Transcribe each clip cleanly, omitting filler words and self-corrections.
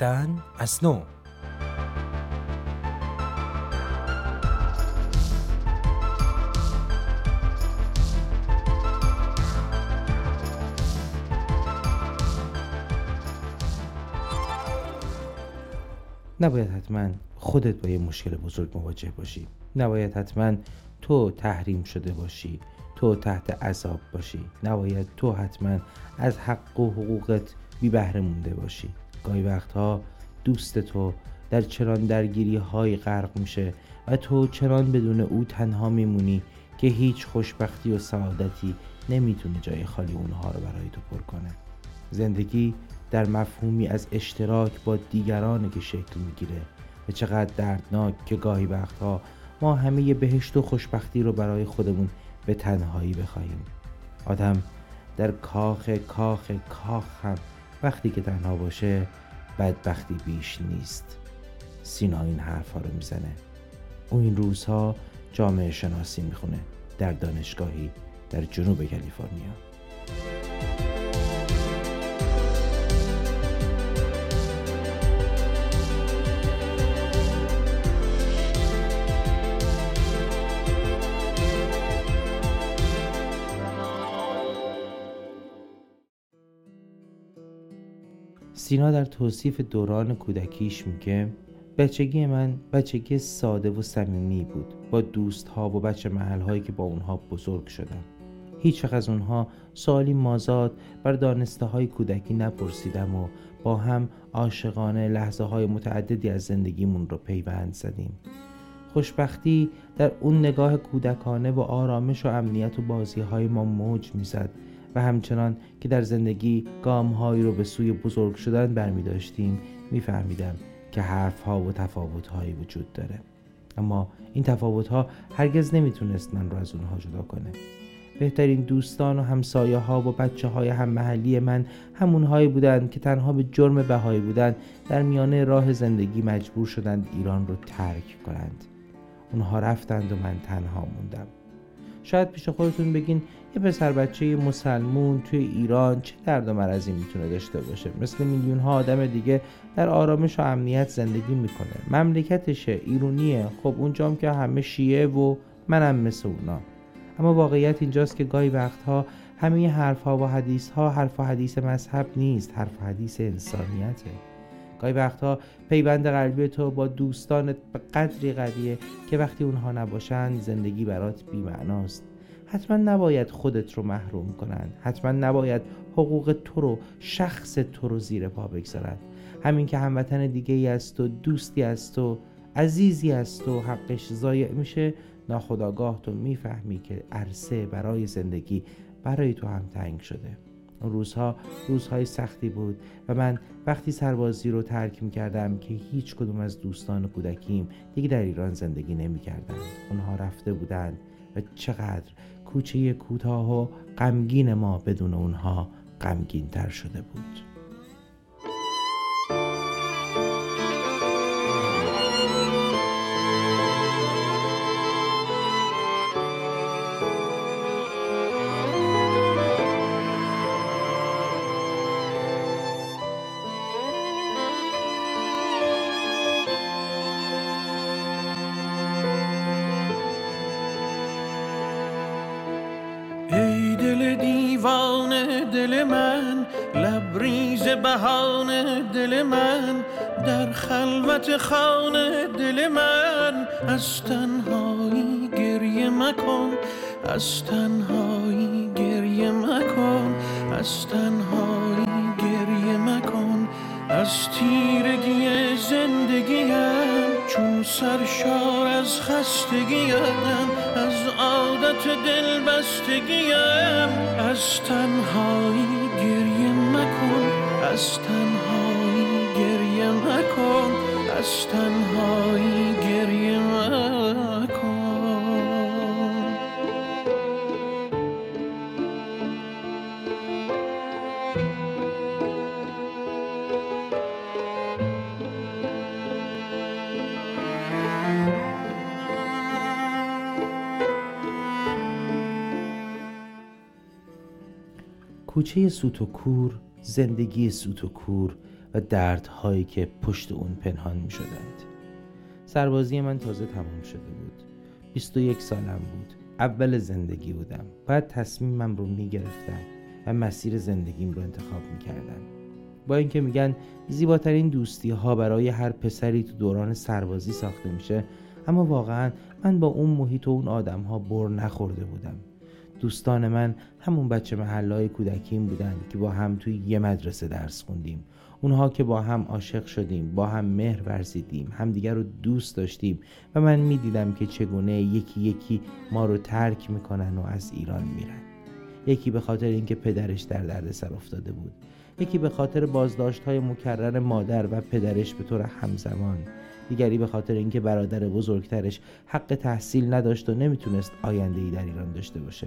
زیستن از نو. نباید حتما خودت با یه مشکل بزرگ مواجه باشی، نباید حتما تو تحریم شده باشی، تو تحت عذاب باشی، نباید تو حتما از حق و حقوقت بی بهره مونده باشی. گاهی وقتها دوست تو در چنان درگیری های غرق میشه و تو چنان بدون او تنها میمونی که هیچ خوشبختی و سعادتی نمیتونه جای خالی اونها رو برای تو پر کنه. زندگی در مفهومی از اشتراک با دیگرانه که شکل میگیره و چقدر دردناک که گاهی وقتها ما همه بهشت و خوشبختی رو برای خودمون به تنهایی بخوایم. آدم در کاخ هم وقتی که تنها باشه بدبختی بیش نیست. سینا این حرفا رو میزنه. او این روزها جامعه شناسی میخونه در دانشگاهی در جنوب کالیفرنیا. سینا در توصیف دوران کودکیش میگه بچگی من بچگی ساده و صمیمی بود، با دوستها و بچه محلهایی که با اونها بزرگ شدم. هیچوقت از اونها سوالی مازاد بر دانسته های کودکی نپرسیدم و با هم عاشقانه لحظه های متعددی از زندگیمون رو پیوند زدیم. خوشبختی در اون نگاه کودکانه و آرامش و امنیت و بازی های ما موج میزد و همچنان که در زندگی گام‌هایی رو به سوی بزرگ شدن برمی داشتیم میفهمیدم که حرف‌ها و تفاوت‌هایی وجود داره، اما این تفاوت‌ها هرگز نمیتونست من رو از اونها جدا کنه. بهترین دوستان و همسایه‌ها و بچه‌های هم محلی من همون‌هایی بودند که تنها به جرم بهایی بودن در میانه راه زندگی مجبور شدند ایران رو ترک کنند. اونها رفتند و من تنها موندم. شاید پیش خودتون بگین یه پسر بچه مسلمون توی ایران چه درد و مرضی میتونه داشته باشه، مثل میلیون ها آدم دیگه در آرامش و امنیت زندگی میکنه، مملکتشه، ایرونیه، خب اونجام که همه شیعه و منم مثل اونا. اما واقعیت اینجاست که گاهی وقتها همه حرفها و حدیثها حرف و حدیث مذهب نیست، حرف و حدیث انسانیته. گاهی وقتها پیوند قلبی تو با دوستانت به قدری قویه که وقتی اونها نباشن زندگی برات بی‌معناست. حتما نباید خودت رو محروم کنن، حتما نباید حقوق تو رو، شخص تو رو زیر پا بگذارن. همین که هموطن دیگه‌ای از تو، دوستی از تو، عزیزی از تو حقش ضایع میشه، ناخودآگاه تو میفهمی که عرصه برای زندگی برای تو هم تنگ شده. اون روزها روزهای سختی بود و من وقتی سربازی رو ترک می‌کردم که هیچ کدوم از دوستان کودکیم دیگه در ایران زندگی نمی‌کردند. اونها رفته بودند و چقدر کوچه کوتاه و غمگین ما بدون اونها غمگین‌تر شده بود. دل من لبریز بهانه، دل من در خلوت خانه، دل من از تنهایی گریه مکن، از تنهایی گریه مکن، از تنهایی گریه مکن. از تیرگی زندگیم چون سرشار از خستگیم، از عادت دل بستگیم، از تنهایی گریه مکن، از تنهایی گریه مکن، از تنهایی گریه مکن. کوچه سوت و کور، زندگی سوت و کور و دردهایی که پشت اون پنهان می شدند. سربازی من تازه تمام شده بود. 21 سالم بود. اول زندگی بودم. بعد تصمیمم رو می گرفتم و مسیر زندگیم رو انتخاب می کردم. با اینکه میگن زیباترین دوستی ها برای هر پسری تو دوران سربازی ساخته میشه، اما واقعا من با اون محیط و اون آدم ها بر نخورده بودم. دوستان من همون بچه محله‌های کودکیم بودن که با هم توی یه مدرسه درس خوندیم. اونها که با هم عاشق شدیم، با هم مهر ورزیدیم، همدیگر رو دوست داشتیم و من میدیدم که چگونه یکی یکی ما رو ترک میکنن و از ایران میرن. یکی به خاطر اینکه پدرش در دردسر افتاده بود، یکی به خاطر بازداشت‌های مکرر مادر و پدرش به طور همزمان، دیگری به خاطر اینکه برادر بزرگترش حق تحصیل نداشت و نمیتونست آینده‌ای در ایران داشته باشه.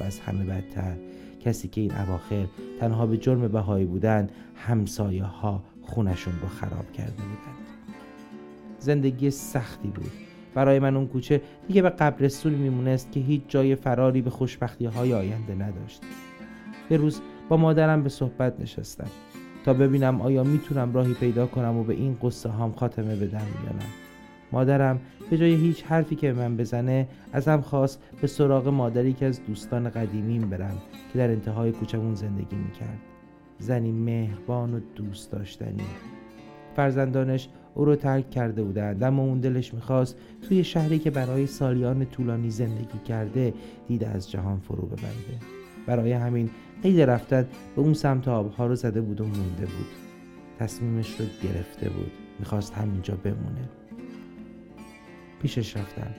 و از همه بدتر کسی که این اواخر تنها به جرم بهایی بودن همسایه ها خونشون رو خراب کرده بودند. زندگی سختی بود. برای من اون کوچه دیگه به قبر رسول میمونست که هیچ جای فراری به خوشبختی های آینده نداشت. یه روز با مادرم به صحبت نشستم تا ببینم آیا میتونم راهی پیدا کنم و به این قصه هام خاتمه بدم یا نه. مادرم به جای هیچ حرفی که من بزنه ازم خواست به سراغ مادری که از دوستان قدیمیم برم که در انتهای کوچمون زندگی میکرد. زنی مهربان و دوست داشتنی. فرزندانش او رو ترک کرده بودند، اما اون دلش میخواست توی شهری که برای سالیان طولانی زندگی کرده دیده از جهان فرو ببنده. برای همین قید رفتن به اون سمت آبها رو زده بود و مونده بود. تصمیمش رو گرفته بود، میخواست همینجا بمونه. پیشش رفتم،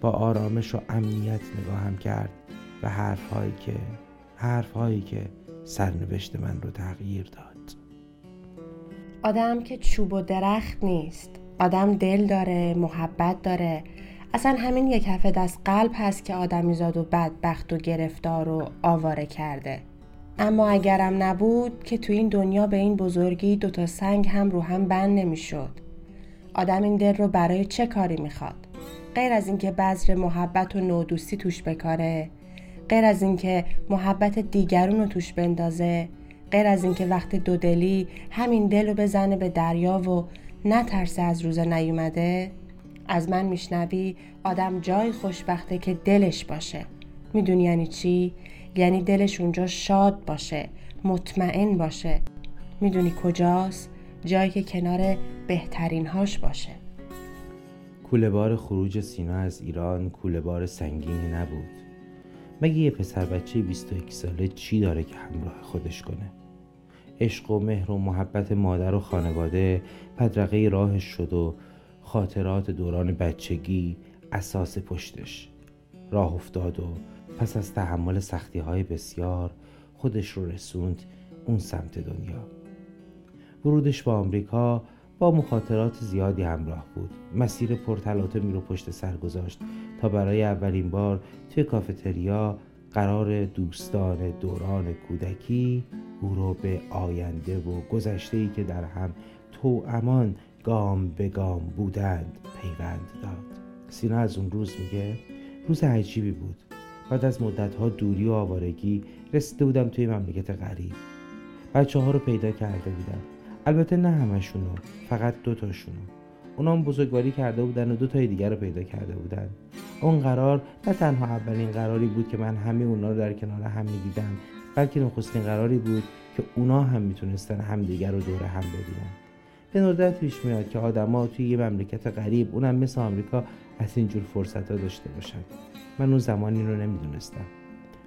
با آرامش و امنیت نگاهم کرد و حرفهایی که سرنوشت من رو تغییر داد. آدم که چوب و درخت نیست. آدم دل داره، محبت داره. اصلا همین یک کف دست قلب هست که آدمیزاد و بدبخت و گرفتار و آواره کرده. اما اگرم نبود که تو این دنیا به این بزرگی دوتا سنگ هم رو هم بند نمی شد. آدم این دل رو برای چه کاری میخواد؟ غیر از اینکه بذر محبت و نودوستی توش بکاره، غیر از اینکه محبت دیگرون رو توش بندازه، غیر از اینکه وقت دودلی همین دل رو بزنه به دریا و نترسه از روز نیومده؟ از من میشنوی آدم جای خوشبخته که دلش باشه. میدونی یعنی چی؟ یعنی دلش اونجا شاد باشه، مطمئن باشه. میدونی کجاست؟ جایی که کنار بهترین هاش باشه. کوله‌بار خروج سینا از ایران کوله‌بار سنگینی نبود. مگه یه پسر بچه 21 ساله چی داره که همراه خودش کنه؟ عشق و مهر و محبت مادر و خانواده پدرقه راهش شد و خاطرات دوران بچگی اساس پشتش. راه افتاد و پس از تحمل سختی‌های بسیار خودش رو رسوند اون سمت دنیا. ورودش با آمریکا با مخاطرات زیادی همراه بود. مسیر پرتلاطمی رو پشت سر گذاشت تا برای اولین بار توی کافتریا قرار دوستان دوران کودکی او رو به آینده و گذشته‌ای که در هم توامان گام به گام بودند پیوند داد. سینا از اون روز میگه روز عجیبی بود. بعد از مدت‌ها دوری و آوارگی رسیده بودم توی مملکت غریب. بچه‌ها رو پیدا کرده بودم. البته نه همشونو، فقط دوتاشونو. اونا هم بزرگواری کرده بودن و دوتای دیگر رو پیدا کرده بودن. اون قرار نه تنها اولین قراری بود که من همه اونا رو در کنار هم میدیدم، بلکه نخستین قراری بود که اونا هم میتونستن همدیگر رو دور هم ببینن. به ندرت پیش میاد که آدما توی یه مملکت غریب، اونم مثل آمریکا، از اینجور فرصت‌ها داشته باشن. من اون زمان اینو نمیدونستم.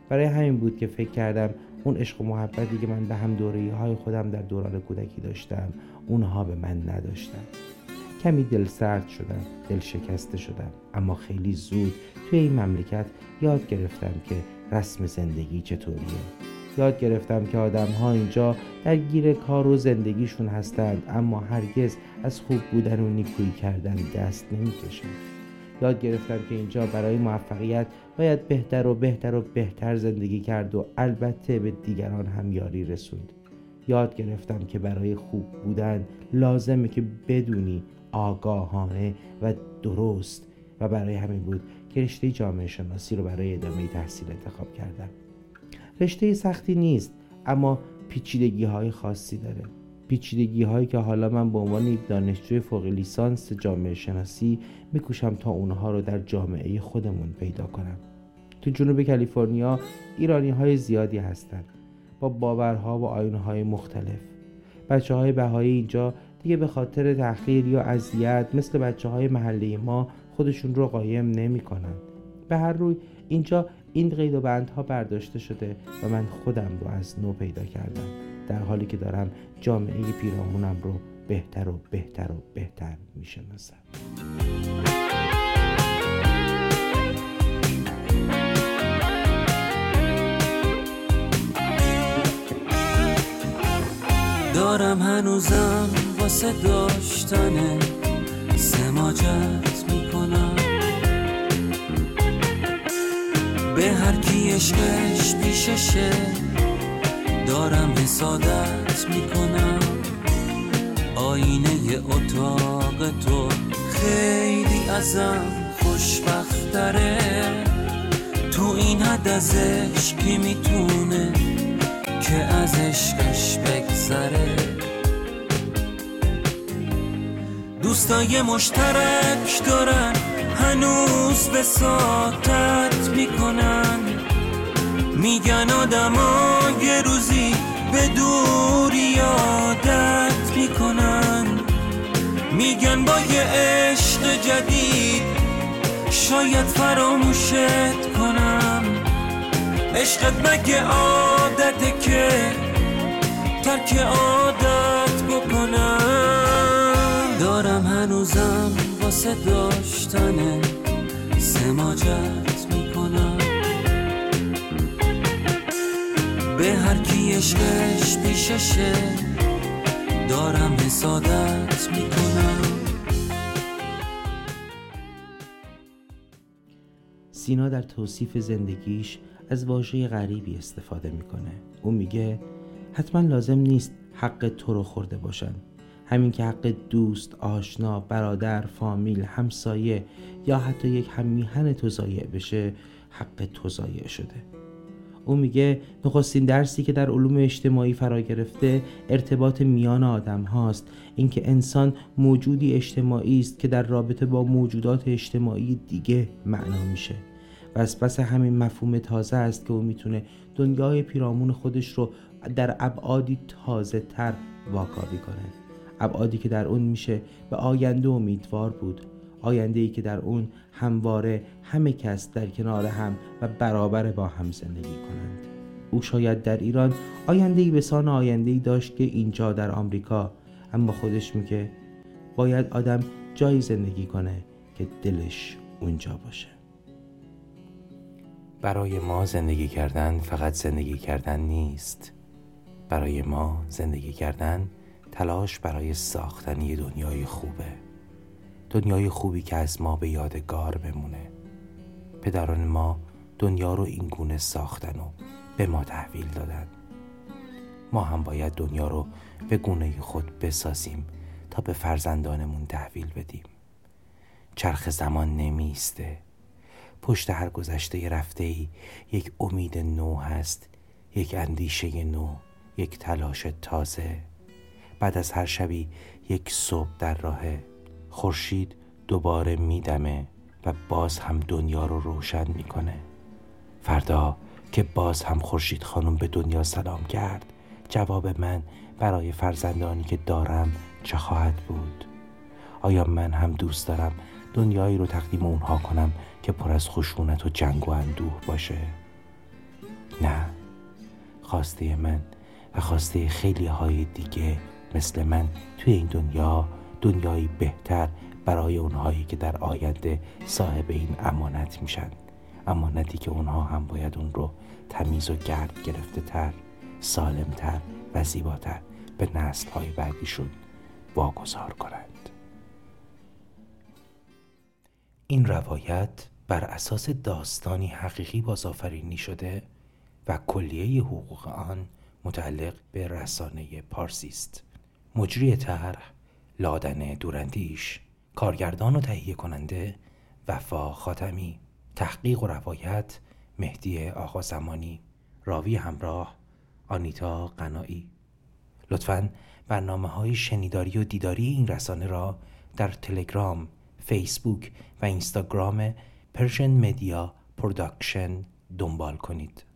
برای همین بود که فکر کردم اون عشق و محبتی که من به هم دوره‌های خودم در دوران کودکی داشتم، اونها به من نداشتن. کمی دلسرد شدم، دل شکسته شدم، اما خیلی زود توی این مملکت یاد گرفتم که رسم زندگی چطوریه. یاد گرفتم که آدم‌ها اینجا درگیر کار و زندگیشون هستند، اما هرگز از خوب بودن و نیکویی کردن دست نمی‌کشن. یاد گرفتم که اینجا برای موفقیت باید بهتر و بهتر و بهتر زندگی کرد و البته به دیگران هم یاری رسوند. یاد گرفتم که برای خوب بودن لازمه که بدونی، آگاهانه و درست، و برای همین بود که رشته جامعه شناسی رو برای ادامه تحصیل انتخاب کردم. رشته سختی نیست، اما پیچیدگی‌های خاصی داره. پیچیدگی هایی که حالا من به عنوان یک دانشجوی فوق لیسانس جامعه شناسی میکوشم تا اونها رو در جامعه خودمون پیدا کنم. تو جنوب کالیفرنیا ایرانی های زیادی هستند با باورها و آیین‌های مختلف. بچه های بهایی اینجا دیگه به خاطر تحقیر یا اذیت مثل بچه های محله ما خودشون رو قایم نمی کنن. به هر روی اینجا این قید و بندها برداشته شده و من خودم رو از نو پیدا کردم، در حالی که دارم جامعه پیرامونم رو بهتر و بهتر و بهتر می شناسم. دارم هنوزم واسه داشتنه سماجت میکنم، به هر کی عشقش پیششه دارم حسادت میکنم. آینه اتاق تو خیلی ازم خوشبختره، تو این حد از عشقی میتونه که از عشقش بگذره. دوستای مشترک دارن هنوز وساطت میکنن، میگن آدما یه روزی به دوری عادت میکنن، میگن با یه عشق جدید شاید فراموشت کنم. عشقت مگه عادته که ترک عادت بکنم؟ دارم هنوزم واسه داشتنه سماجت میکنم، به هر کی عشقش پیششه دارم حسادت میکنم. سینا در توصیف زندگیش از واژه غریبی استفاده میکنه. او میگه حتما لازم نیست حق تو رو خورده باشن، همین که حق دوست، آشنا، برادر، فامیل، همسایه یا حتی یک هممیهن تو ضایع بشه حق تو ضایع شده. او میگه نخستین درسی که در علوم اجتماعی فرا گرفته ارتباط میان آدم هاست، اینکه انسان موجودی اجتماعی است که در رابطه با موجودات اجتماعی دیگه معنا میشه. پس همین مفهوم تازه است که او میتونه دنیای پیرامون خودش رو در ابعادی تازه تر واکاوی کنه، ابعادی که در اون میشه به آینده امیدوار بود، آینده‌ای که در اون همواره همه کس در کنار هم و برابر با هم زندگی کنند. او شاید در ایران آینده‌ای بسان آینده‌ای داشت که اینجا در آمریکا، اما خودش میگه باید آدم جایی زندگی کنه که دلش اونجا باشه. برای ما زندگی کردن فقط زندگی کردن نیست. برای ما زندگی کردن تلاش برای ساختن یه دنیای خوبه، دنیای خوبی که از ما به یادگار بمونه. پدران ما دنیا رو این گونه ساختن و به ما تحویل دادن. ما هم باید دنیا رو به گونه خود بسازیم تا به فرزندانمون تحویل بدیم. چرخ زمان نمیسته، پشت هر گذشته رفته‌ای یک امید نو هست، یک اندیشه نو، یک تلاش تازه. بعد از هر شبی یک صبح در راهه، خورشید دوباره میدمه و باز هم دنیا رو روشن میکنه. فردا که باز هم خورشید خانم به دنیا سلام کرد، جواب من برای فرزندانی که دارم چه خواهد بود؟ آیا من هم دوست دارم دنیایی رو تقدیم اونها کنم که پر از خشونت و جنگ و اندوه باشه؟ نه، خواسته من و خواسته خیلی های دیگه مثل من توی این دنیا، دنیایی بهتر برای اونهایی که در آینده صاحب این امانت میشن، امانتی که اونها هم باید اون رو تمیز و گرد گرفته تر، سالم تر و زیباتر به نسل های بعدیشون واگذار کنند. این روایت بر اساس داستانی حقیقی بازآفرینی شده و کلیه حقوق آن متعلق به رسانه پارسی است. مجری طرح لادن دوراندیش، کارگردان و تهیه کننده وفا خاتمی، تحقیق و روایت مهدی آقازمانی، راوی همراه آنیتا قنایی. لطفاً برنامه‌های شنیداری و دیداری این رسانه را در تلگرام، فیسبوک و اینستاگرام پرشن مدیا پروداکشن دنبال کنید.